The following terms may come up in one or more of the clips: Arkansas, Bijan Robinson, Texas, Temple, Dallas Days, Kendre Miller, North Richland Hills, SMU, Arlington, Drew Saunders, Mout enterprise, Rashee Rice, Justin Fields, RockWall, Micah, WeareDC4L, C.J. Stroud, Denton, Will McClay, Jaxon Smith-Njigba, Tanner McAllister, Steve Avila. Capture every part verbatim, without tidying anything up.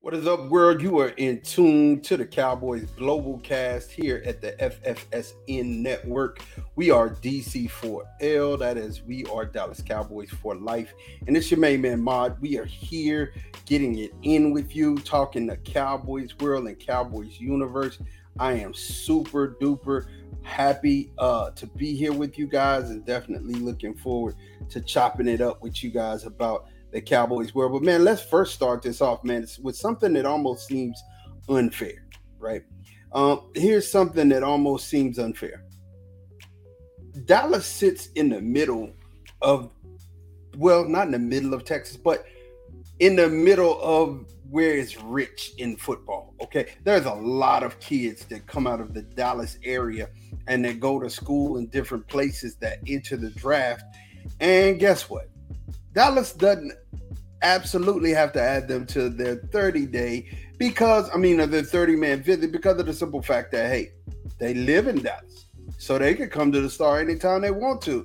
What is up, world? You are in tune to the Cowboys Global Cast here at the F F S N Network. We are D C four L. That is, we are Dallas Cowboys for life. And it's your main man, Mod. We are here getting it in with you, talking the Cowboys world and Cowboys universe. I am super duper happy uh, to be here with you guys, and definitely looking forward to chopping it up with you guys about the Cowboys were. But man, let's first start this off, man, it's with something that almost seems unfair, right? Um, here's something that almost seems unfair. Dallas sits in the middle of, well, not in the middle of Texas, but in the middle of where it's rich in football, okay? There's a lot of kids that come out of the Dallas area and they go to school in different places that enter the draft. And guess what? Dallas doesn't absolutely have to add them to their thirty-day because, I mean, of their thirty-man visit, because of the simple fact that, hey, they live in Dallas, so they could come to the Star anytime they want to.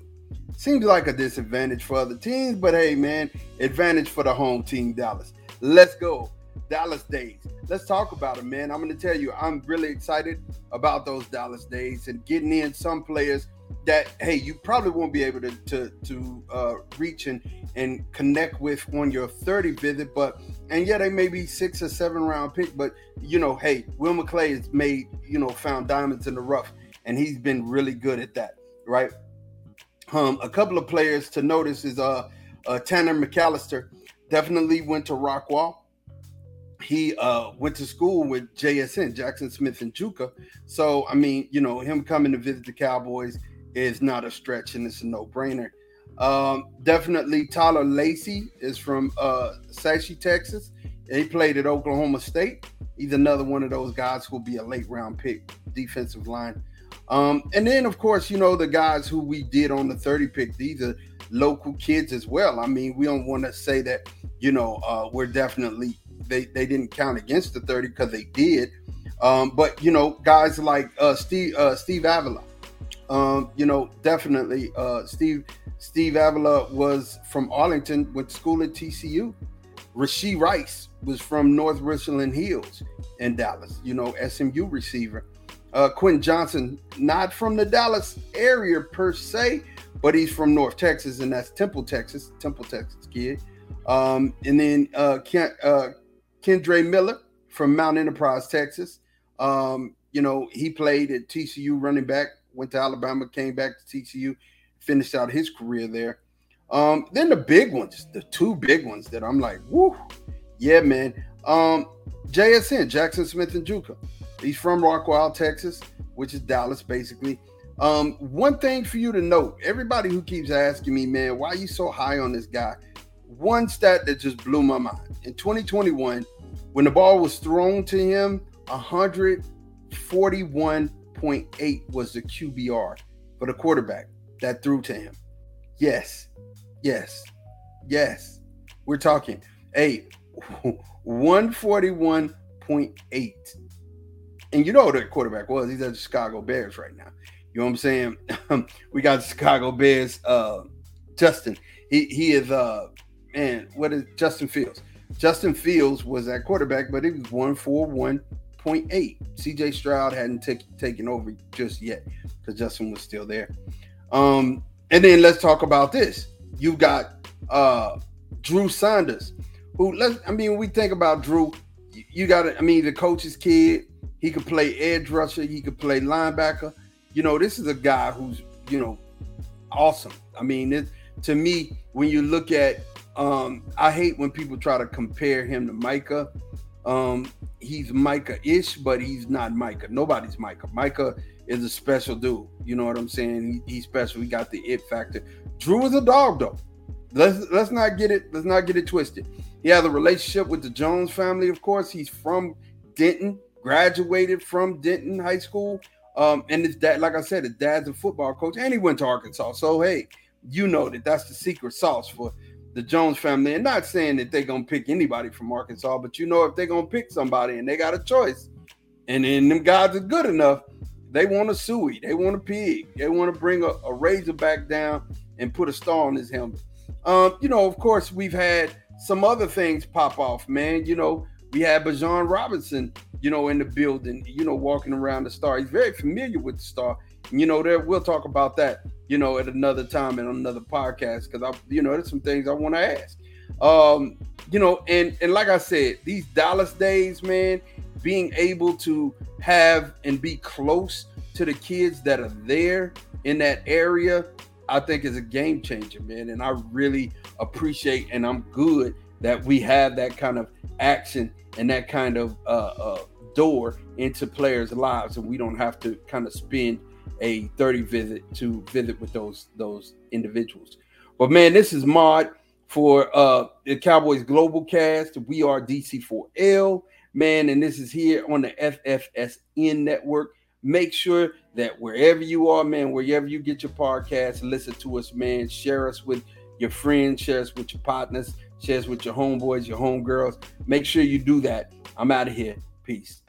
Seems like a disadvantage for other teams, but hey, man, advantage for the home team, Dallas. Let's go. Dallas days. Let's talk about them, man. I'm going to tell you, I'm really excited about those Dallas days and getting in some players that, hey, you probably won't be able to to, to uh, reach and, and connect with on your thirty visit, but, and yeah, they may be six or seven round pick, but, you know, hey, Will McClay has made, you know, found diamonds in the rough, and he's been really good at that, right? Um, a couple of players to notice is uh, uh Tanner McAllister. Definitely went to RockWall. He uh, went to school with J S N, Jaxon Smith-Njigba. So, I mean, you know, him coming to visit the Cowboys is not a stretch, and it's a no-brainer. Um, definitely Tyler Lacey is from uh, Sachse, Texas. He played at Oklahoma State. He's another one of those guys who will be a late-round pick, defensive line. Um, and then, of course, you know, the guys who we did on the thirty pick, these are local kids as well. I mean, we don't want to say that, you know, uh, we're definitely – They they didn't count against the thirty because they did. Um, but, you know, guys like uh, Steve uh, Steve Avila, um, you know, definitely uh, Steve Steve Avila was from Arlington, went to school at T C U. Rashee Rice was from North Richland Hills in Dallas, you know, S M U receiver. Uh, Quentin Johnson, not from the Dallas area per se, but he's from North Texas, and that's Temple, Texas, Temple, Texas kid. Um, and then uh, Kent, uh Kendre Miller from Mount Enterprise, Texas. Um, you know, he played at T C U running back, went to Alabama, came back to T C U, finished out his career there. Um, then the big ones, the two big ones that I'm like, woo, yeah, man. Um, J S N, Jaxon Smith-Njigba. He's from Rockwall, Texas, which is Dallas, basically. Um, one thing for you to note, everybody who keeps asking me, man, why are you so high on this guy? One stat that just blew my mind. In twenty twenty-one, when the ball was thrown to him, one forty-one point eight was the Q B R for the quarterback that threw to him. Yes, yes, yes. We're talking, hey, one forty-one point eight. And you know who the quarterback was. He's at the Chicago Bears right now. You know what I'm saying? We got the Chicago Bears. Uh, Justin, he, he is... Uh, Man, what is Justin Fields? Justin Fields was that quarterback, but it was one forty-one point eight. C J. Stroud hadn't t- taken over just yet because Justin was still there. Um, and then let's talk about this. You got uh, Drew Saunders, who, let's, I mean, when we think about Drew, you, you got to, I mean, the coach's kid, he could play edge rusher, he could play linebacker. You know, this is a guy who's, you know, awesome. I mean, it, to me, when you look at, um, I hate when people try to compare him to Micah. Um, he's Micah-ish, but he's not Micah. Nobody's Micah. Micah is a special dude. You know what I'm saying? He, he's special. He got the it factor. Drew is a dog, though. Let's let's not get it. Let's not get it twisted. He has a relationship with the Jones family, of course. He's from Denton, graduated from Denton High School. Um, and his dad, like I said, his dad's a football coach, and he went to Arkansas. So, hey, you know that that's the secret sauce for the Jones family. And not saying that they're going to pick anybody from Arkansas, but you know if they're going to pick somebody and they got a choice, and then them guys are good enough, they want a suey, they want a pig, they want to bring a, a Razorback down and put a star on his helmet. Um, you know, of course, we've had some other things pop off, man. You know, we had Bijan Robinson, you know, in the building, you know, walking around the star. He's very familiar with the star. And, you know, there we'll talk about that, you know, at another time in another podcast, because, I, you know, there's some things I want to ask. Um, you know, and, and like I said, these Dallas days, man, being able to have and be close to the kids that are there in that area, I think is a game changer, man. And I really appreciate, and I'm good that we have that kind of action and that kind of uh, uh, door into players' lives, and we don't have to kind of spend a thirty visit to visit with those those individuals. But man, this is Mod for uh, the Cowboys Global Cast. We are D C four L, man, and this is here on the F F S N network. Make sure that wherever you are, man, wherever you get your podcast, listen to us, man. Share us with your friends, share us with your partners, share us with your homeboys, your homegirls. Make sure you do that. I'm out of here. Peace.